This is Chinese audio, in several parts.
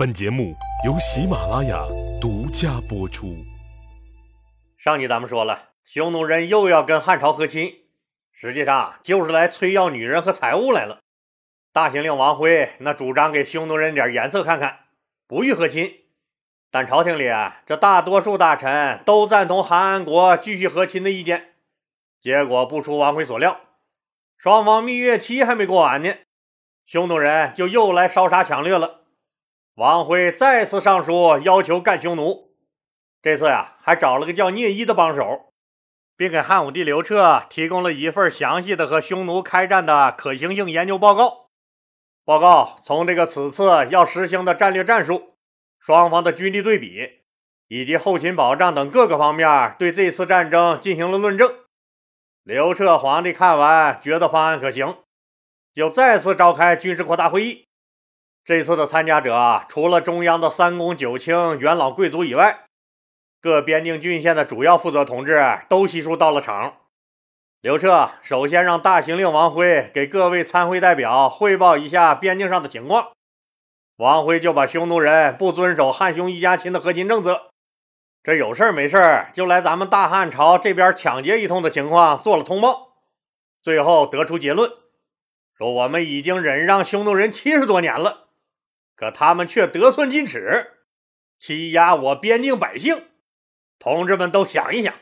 本节目由喜马拉雅独家播出。上集咱们说了，匈奴人又要跟汉朝和亲，实际上就是来催要女人和财物来了。大行令王恢那主张给匈奴人点颜色看看，不欲和亲，但朝廷里这大多数大臣都赞同韩安国继续和亲的意见。结果不出王恢所料，双方蜜月期还没过完呢，匈奴人就又来烧杀抢掠了。王恢再次上书要求干匈奴，这次还找了个叫聂一的帮手，并给汉武帝刘彻提供了一份详细的和匈奴开战的可行性研究报告。报告从此次要实行的战略战术、双方的军力对比以及后勤保障等各个方面对这次战争进行了论证。刘彻皇帝看完觉得方案可行，就再次召开军事扩大会议。这次的参加者除了中央的三公九卿、元老贵族以外，各边境郡县的主要负责同志都悉数到了场。刘彻首先让大行令王恢给各位参会代表汇报一下边境上的情况。王恢就把匈奴人不遵守汉匈一家亲的和亲政策，这有事没事就来咱们大汉朝这边抢劫一通的情况做了通报，最后得出结论，说我们已经忍让匈奴人70多年了，可他们却得寸进尺，欺压我边境百姓。同志们都想一想，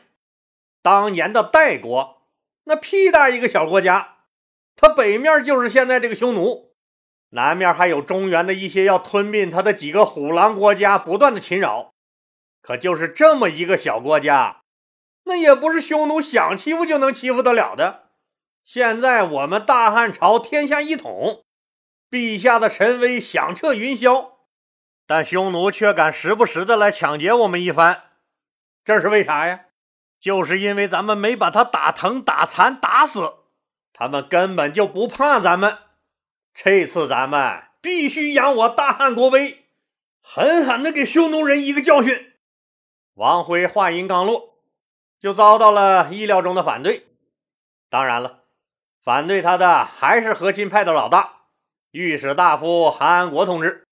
当年的代国那屁大一个小国家，它北面就是现在这个匈奴，南面还有中原的一些要吞并它的几个虎狼国家不断的侵扰，可就是这么一个小国家，那也不是匈奴想欺负就能欺负得了的。现在我们大汉朝天下一统，陛下的神威响彻云霄，但匈奴却敢时不时的来抢劫我们一番，这是为啥呀？就是因为咱们没把他打疼、打残、打死，他们根本就不怕咱们。这次咱们必须扬我大汉国威，狠狠的给匈奴人一个教训。王恢话音刚落，就遭到了意料中的反对。当然了，反对他的还是和亲派的老大御史大夫韩安国同志，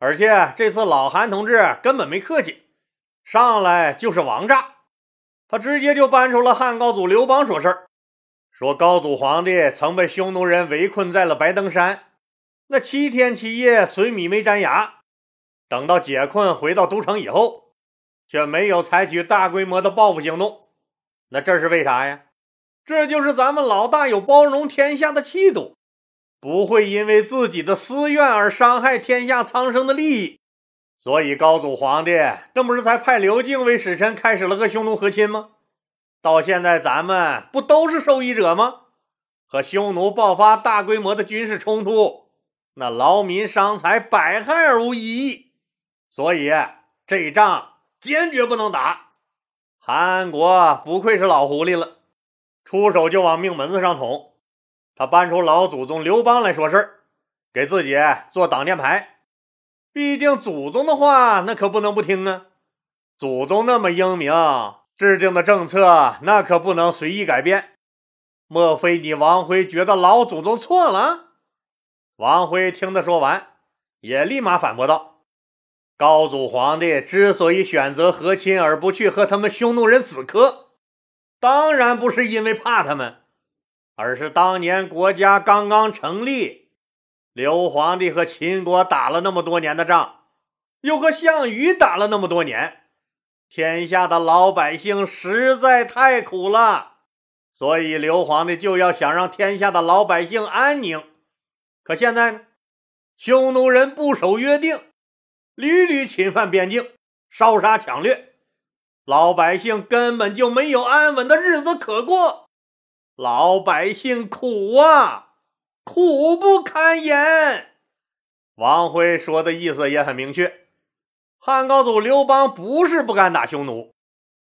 而且这次老韩同志根本没客气，上来就是王炸。他直接就搬出了汉高祖刘邦说事儿，说高祖皇帝曾被匈奴人围困在了白登山，那7天7夜随米没沾牙，等到解困回到都城以后，却没有采取大规模的报复行动。那这是为啥呀？这就是咱们老大有包容天下的气度，不会因为自己的私怨而伤害天下苍生的利益。所以高祖皇帝这不是才派刘敬为使臣开始了和匈奴和亲吗？到现在咱们不都是受益者吗？和匈奴爆发大规模的军事冲突，那劳民伤财，百害而无一益。所以这一仗坚决不能打。韩安国不愧是老狐狸了，出手就往命门子上捅。他搬出老祖宗刘邦来说事儿，给自己做挡箭牌。毕竟祖宗的话那可不能不听啊，祖宗那么英明，制定的政策那可不能随意改变。莫非你王恢觉得老祖宗错了？王恢听他说完，也立马反驳道，高祖皇帝之所以选择和亲而不去和他们匈奴人死磕，当然不是因为怕他们，而是当年国家刚刚成立，刘皇帝和秦国打了那么多年的仗，又和项羽打了那么多年，天下的老百姓实在太苦了，所以刘皇帝就要想让天下的老百姓安宁。可现在呢，匈奴人不守约定，屡屡侵犯边境，烧杀抢掠，老百姓根本就没有安稳的日子可过，老百姓苦啊，苦不堪言。王恢说的意思也很明确，汉高祖刘邦不是不敢打匈奴，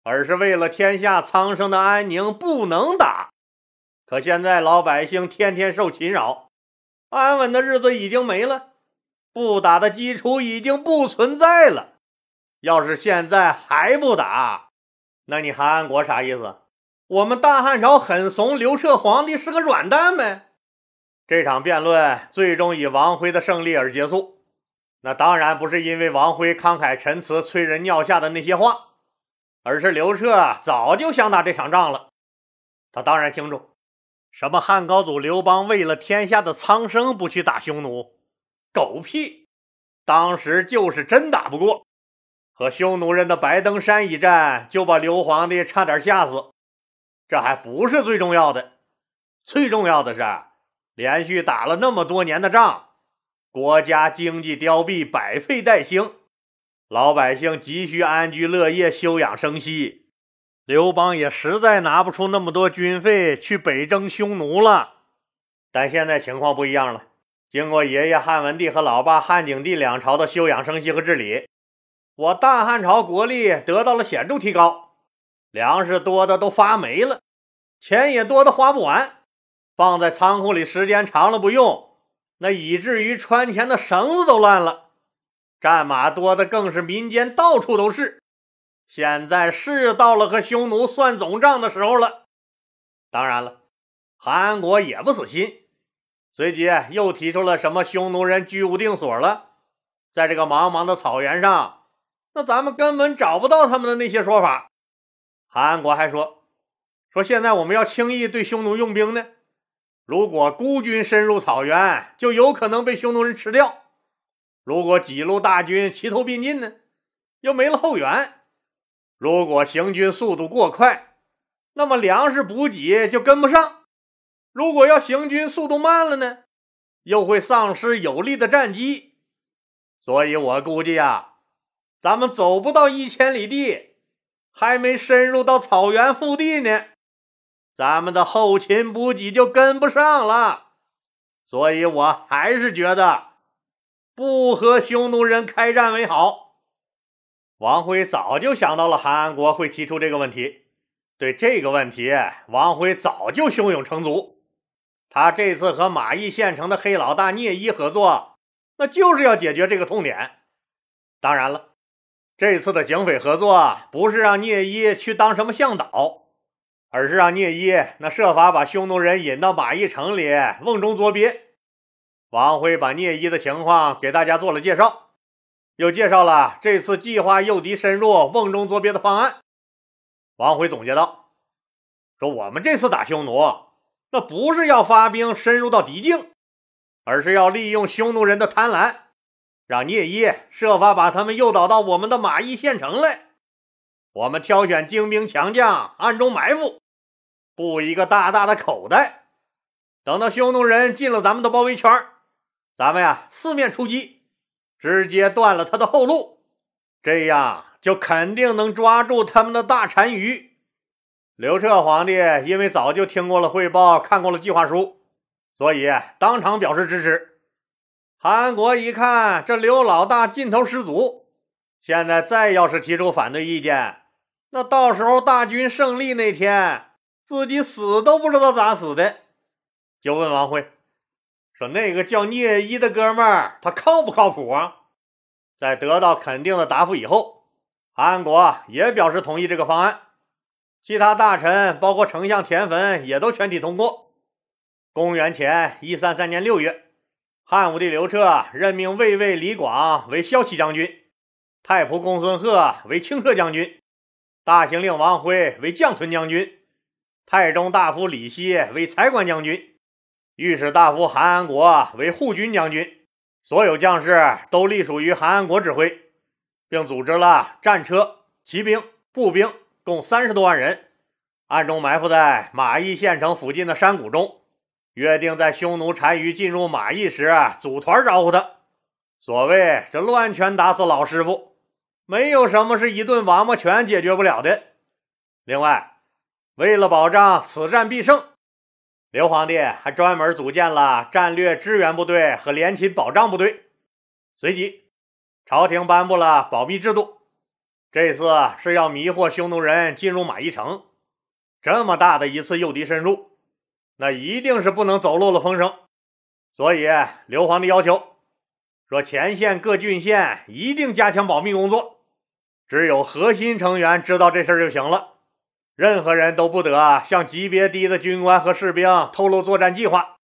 而是为了天下苍生的安宁不能打。可现在老百姓天天受侵扰，安稳的日子已经没了，不打的基础已经不存在了。要是现在还不打，那你韩安国啥意思？我们大汉朝很怂，刘彻皇帝是个软蛋呗。这场辩论最终以王恢的胜利而结束。那当然不是因为王辉慷慨陈词催人尿下的那些话，而是刘彻早就想打这场仗了。他当然听懂什么汉高祖刘邦为了天下的苍生不去打匈奴，狗屁，当时就是真打不过。和匈奴人的白登山一战就把刘皇帝差点吓死，这还不是最重要的，最重要的是连续打了那么多年的仗，国家经济凋敝，百废待兴，老百姓急需安居乐业，休养生息。刘邦也实在拿不出那么多军费去北征匈奴了。但现在情况不一样了，经过爷爷汉文帝和老爸汉景帝两朝的休养生息和治理，我大汉朝国力得到了显著提高，粮食多的都发霉了，钱也多的花不完，放在仓库里时间长了不用，那以至于穿钱的绳子都烂了，战马多的更是民间到处都是。现在是到了和匈奴算总账的时候了。当然了，韩国也不死心，随即又提出了什么匈奴人居无定所了，在这个茫茫的草原上，那咱们根本找不到他们的那些说法。韩国还说现在我们要轻易对匈奴用兵呢，如果孤军深入草原，就有可能被匈奴人吃掉；如果几路大军齐头并进呢，又没了后援；如果行军速度过快，那么粮食补给就跟不上；如果要行军速度慢了呢，又会丧失有力的战机。所以我估计咱们走不到1000里地，还没深入到草原腹地呢，咱们的后勤补给就跟不上了。所以我还是觉得不和匈奴人开战为好。王辉早就想到了韩安国会提出这个问题，对这个问题王辉早就胸有成竹。他这次和马邑县城的黑老大聂一合作，那就是要解决这个痛点。当然了，这次的警匪合作不是让聂一去当什么向导，而是让聂一那设法把匈奴人引到马邑城里瓮中捉鳖。王辉把聂一的情况给大家做了介绍，又介绍了这次计划诱敌深入瓮中捉鳖的方案。王辉总结道，说我们这次打匈奴，那不是要发兵深入到敌境，而是要利用匈奴人的贪婪，让聂一设法把他们诱导到我们的马邑县城来。我们挑选精兵强将，暗中埋伏，布一个大大的口袋，等到匈奴人进了咱们的包围圈，咱们四面出击，直接断了他的后路，这样就肯定能抓住他们的大单于。刘彻皇帝因为早就听过了汇报，看过了计划书，所以当场表示支持。韩国一看这刘老大劲头十足，现在再要是提出反对意见，那到时候大军胜利那天，自己死都不知道咋死的。就问王辉说，那个叫聂一的哥们儿他靠不靠谱啊？在得到肯定的答复以后，韩国也表示同意这个方案，其他大臣包括丞相田汾也都全体通过。公元前133年6月，汉武帝刘彻任命卫尉李广为骁骑将军，太仆公孙贺为清澈将军，大行令王辉为绛屯将军，太中大夫李希为财官将军，御史大夫韩安国为护军将军。所有将士都隶属于韩安国指挥，并组织了战车、骑兵、步兵共30多万人，暗中埋伏在马邑县城附近的山谷中，约定在匈奴单于进入马邑时组团招呼他。所谓这乱拳打死老师傅，没有什么是一顿王八拳解决不了的。另外，为了保障此战必胜，刘皇帝还专门组建了战略支援部队和联勤保障部队。随即，朝廷颁布了保密制度，这次是要迷惑匈奴人进入马邑城。这么大的一次诱敌深入，那一定是不能走漏了风声。所以，刘皇帝要求说，前线各郡县一定加强保密工作。只有核心成员知道这事儿就行了，任何人都不得向级别低的军官和士兵透露作战计划。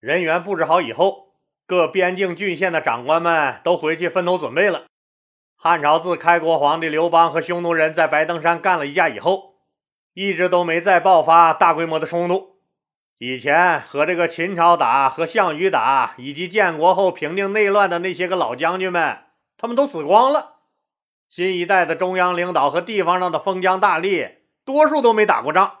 人员布置好以后，各边境郡县的长官们都回去分头准备了。汉朝自开国皇帝刘邦和匈奴人在白登山干了一架以后，一直都没再爆发大规模的冲突。以前和这个秦朝打、和项羽打，以及建国后平定内乱的那些个老将军们，他们都死光了。新一代的中央领导和地方上的封疆大吏多数都没打过仗，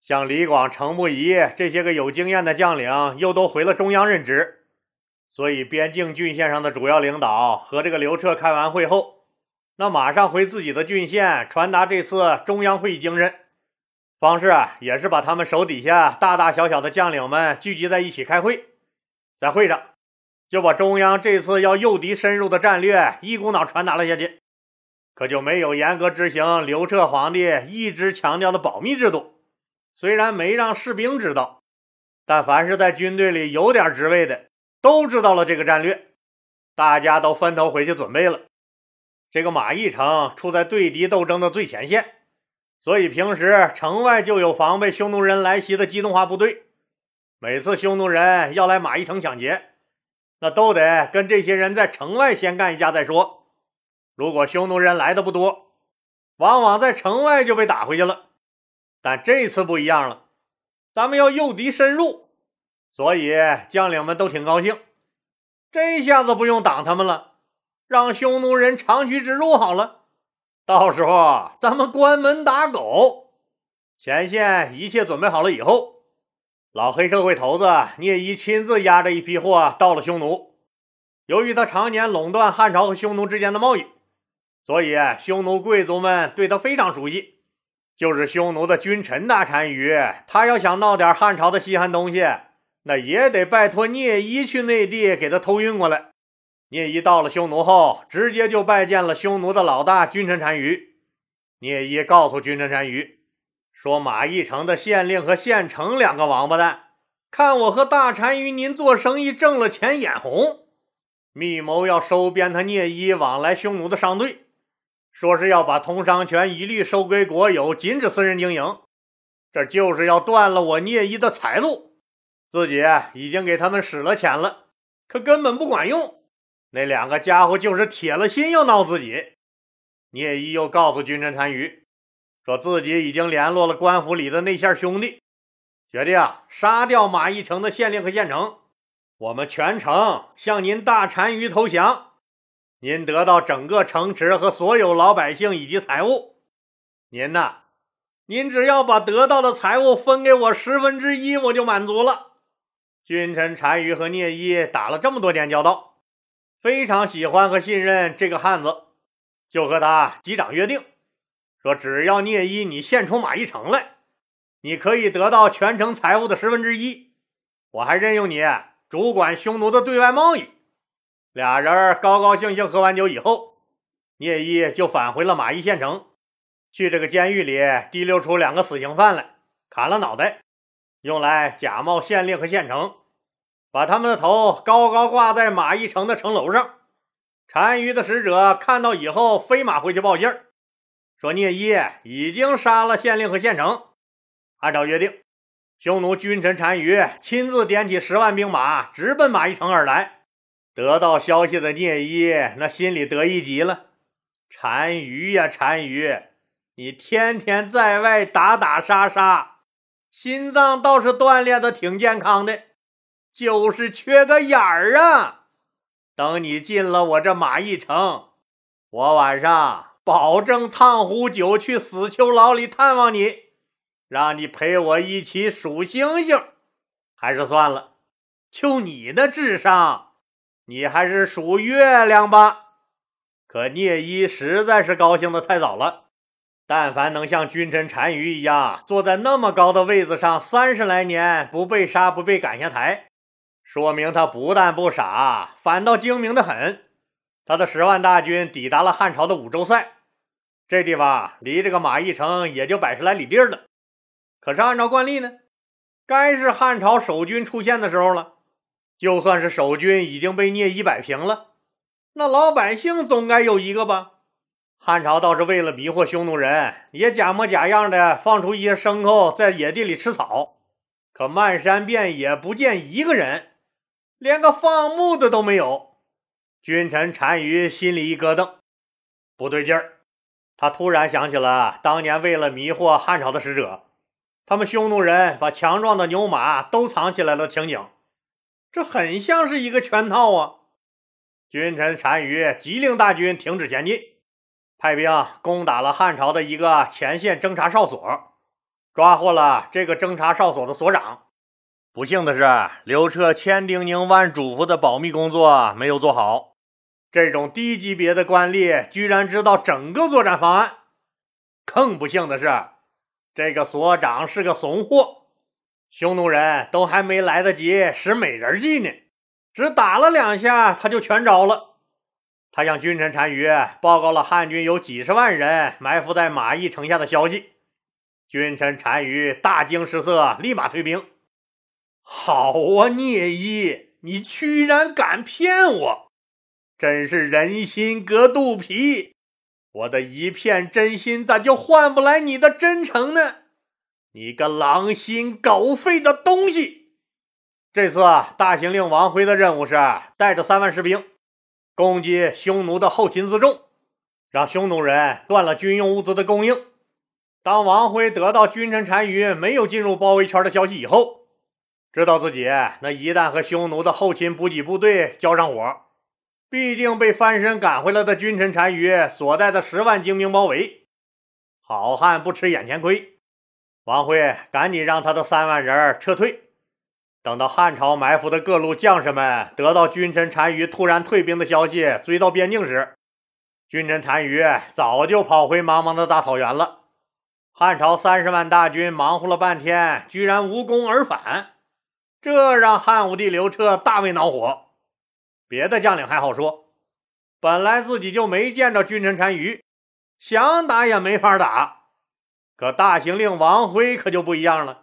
像李广、程不疑这些个有经验的将领又都回了中央任职。所以边境郡县上的主要领导和这个刘彻开完会后，那马上回自己的郡县传达这次中央会议精神，方式也是把他们手底下大大小小的将领们聚集在一起开会，在会上就把中央这次要诱敌深入的战略一股脑传达了下去，可就没有严格执行刘彻皇帝一直强调的保密制度。虽然没让士兵知道，但凡是在军队里有点职位的都知道了这个战略，大家都分头回去准备了。这个马邑城处在对敌斗争的最前线，所以平时城外就有防备匈奴人来袭的机动化部队。每次匈奴人要来马邑城抢劫，那都得跟这些人在城外先干一架再说。如果匈奴人来的不多，往往在城外就被打回去了。但这次不一样了，咱们要诱敌深入，所以将领们都挺高兴，这下子不用挡他们了，让匈奴人长驱直入好了，到时候咱们关门打狗。前线一切准备好了以后，老黑社会头子聂壹亲自押着一批货到了匈奴。由于他常年垄断汉朝和匈奴之间的贸易，所以匈奴贵族们对他非常熟悉。就是匈奴的君臣大单于，他要想闹点汉朝的稀罕东西，那也得拜托聂壹去内地给他偷运过来。聂壹到了匈奴后，直接就拜见了匈奴的老大君臣单于。聂壹告诉君臣单于说，马邑城的县令和县丞两个王八蛋看我和大单于您做生意挣了钱眼红，密谋要收编他聂壹往来匈奴的商队，说是要把通商权一律收归国有，禁止私人经营，这就是要断了我聂壹的财路。自己已经给他们使了钱了，可根本不管用，那两个家伙就是铁了心要闹自己。聂壹又告诉君臣单于说，自己已经联络了官府里的内线兄弟，决定杀掉马邑城的县令和县丞，我们全城向您大单于投降，您得到整个城池和所有老百姓以及财物。您只要把得到的财物分给我1/10，我就满足了。君臣单于和聂壹打了这么多年交道，非常喜欢和信任这个汉子，就和他击掌约定说，只要聂壹你献出马邑城来，你可以得到全城财物的1/10，我还任用你主管匈奴的对外贸易。俩人高高兴兴喝完酒以后，聂壹就返回了马邑县城，去这个监狱里提溜出两个死刑犯来，砍了脑袋，用来假冒县令和县丞，把他们的头高高挂在马邑城的城楼上。单于的使者看到以后飞马回去报信儿，说聂壹已经杀了县令和县丞。按照约定，匈奴君臣单于亲自点起10万兵马直奔马邑城而来。得到消息的聂壹那心里得意极了，单于，你天天在外打杀，心脏倒是锻炼的挺健康的，就是缺个眼儿啊！等你进了我这马邑城，我晚上保证烫壶酒去死囚牢里探望你，让你陪我一起数星星。还是算了，就你的智商，你还是数月亮吧。可聂壹实在是高兴的太早了，但凡能像君臣单于一样坐在那么高的位子上30来年不被杀不被赶下台，说明他不但不傻，反倒精明得很。他的10万大军抵达了汉朝的五州塞，这地方离这个马邑城也就20来里地了。可是按照惯例呢，该是汉朝守军出现的时候了。就算是守军已经被聂壹摆平了，那老百姓总该有一个吧。汉朝倒是为了迷惑匈奴人，也假模假样的放出一些牲口在野地里吃草，可漫山遍野不见一个人，连个放牧的都没有。君臣单于心里一咯噔，不对劲儿。他突然想起了当年为了迷惑汉朝的使者，他们匈奴人把强壮的牛马都藏起来的情景，这很像是一个圈套啊。君臣单于急令大军停止前进，派兵攻打了汉朝的一个前线侦察哨所，抓获了这个侦察哨所的所长。不幸的是，刘彻千叮咛万嘱咐的保密工作没有做好，这种低级别的官吏居然知道整个作战方案。更不幸的是，这个所长是个怂货，匈奴人都还没来得及使美人计呢，只打了2下他就全着了。他向君臣单于报告了汉军有几10万人埋伏在马邑城下的消息。君臣单于大惊失色，立马退兵。好啊，聂一，你居然敢骗我，真是人心隔肚皮，我的一片真心咋就换不来你的真诚呢？你个狼心狗肺的东西。这次大行令王辉的任务是带着3万士兵攻击匈奴的后勤辎重，让匈奴人断了军用物资的供应。当王辉得到君臣单于没有进入包围圈的消息以后，知道自己那一旦和匈奴的后勤补给部队交上火，必定被翻身赶回来的君臣单于所带的10万精兵包围。好汉不吃眼前亏，王辉赶紧让他的3万人撤退。等到汉朝埋伏的各路将士们得到君臣单于突然退兵的消息，追到边境时，君臣单于早就跑回茫茫的大草原了。汉朝30万大军忙活了半天，居然无功而返，这让汉武帝刘彻大为恼火。别的将领还好说，本来自己就没见着君臣单于，想打也没法打。可大行令王辉可就不一样了，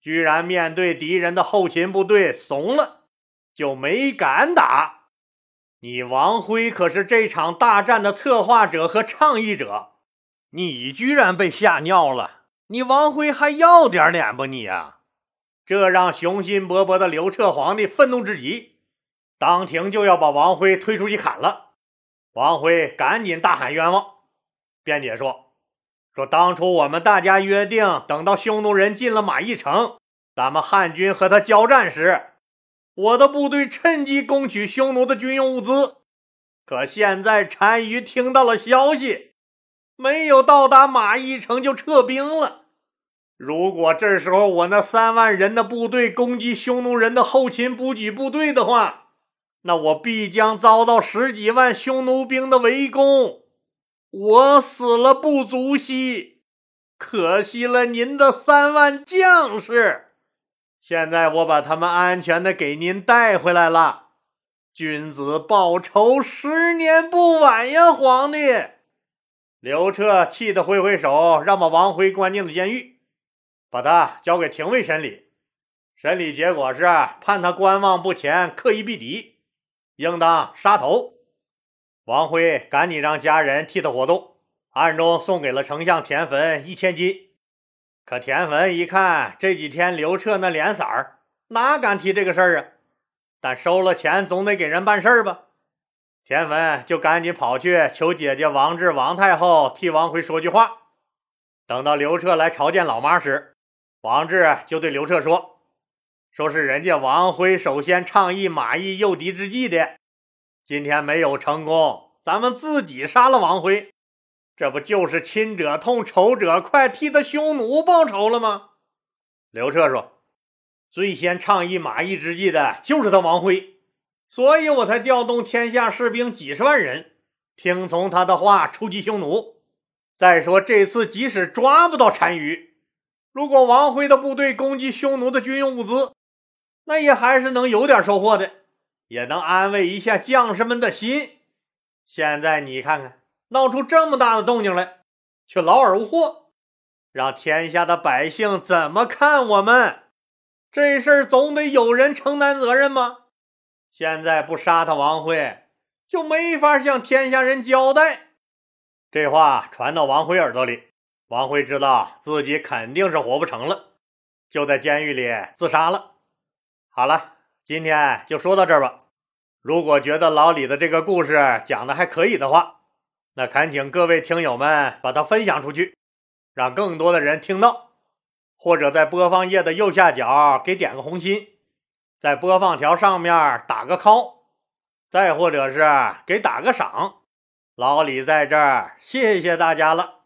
居然面对敌人的后勤部队怂了，就没敢打。你王辉可是这场大战的策划者和倡议者，你居然被吓尿了，你王辉还要点脸不你啊？这让雄心勃勃的刘彻皇帝愤怒至极，当庭就要把王辉推出去砍了。王辉赶紧大喊冤枉，辩解说当初我们大家约定，等到匈奴人进了马邑城，咱们汉军和他交战时，我的部队趁机攻取匈奴的军用物资。可现在单于听到了消息，没有到达马邑城就撤兵了。如果这时候我那3万人的部队攻击匈奴人的后勤补给部队的话，那我必将遭到10几万匈奴兵的围攻，我死了不足惜，可惜了您的3万将士。现在我把他们安全的给您带回来了，君子报仇10年不晚呀，皇帝！刘彻气得挥挥手，让把王辉关进了监狱，把他交给廷尉审理。审理结果是判他观望不前，刻意避敌，应当杀头。王辉赶紧让家人替他活动，暗中送给了丞相田汾1000斤。可田汾一看这几天刘彻那脸色儿，哪敢提这个事儿啊？但收了钱总得给人办事儿吧。田汾就赶紧跑去求姐姐王治王太后替王辉说句话。等到刘彻来朝见老妈时，王治就对刘彻说是人家王辉首先倡议马邑诱敌之计的，今天没有成功，咱们自己杀了王辉，这不就是亲者痛仇者快，替他匈奴报仇了吗？刘彻说，最先倡议马邑之计的就是他王辉，所以我才调动天下士兵几10万人，听从他的话出击匈奴。再说这次即使抓不到单于，如果王辉的部队攻击匈奴的军用物资，那也还是能有点收获的，也能安慰一下将士们的心。现在你看看，闹出这么大的动静来，却劳而无获，让天下的百姓怎么看我们？这事儿总得有人承担责任吗？现在不杀他王辉，就没法向天下人交代。这话传到王辉耳朵里，王辉知道自己肯定是活不成了，就在监狱里自杀了。好了，今天就说到这儿吧。如果觉得老李的这个故事讲的还可以的话，那恳请各位听友们把它分享出去，让更多的人听到，或者在播放页的右下角给点个红心，在播放条上面打个call，再或者是给打个赏。老李在这儿谢谢大家了。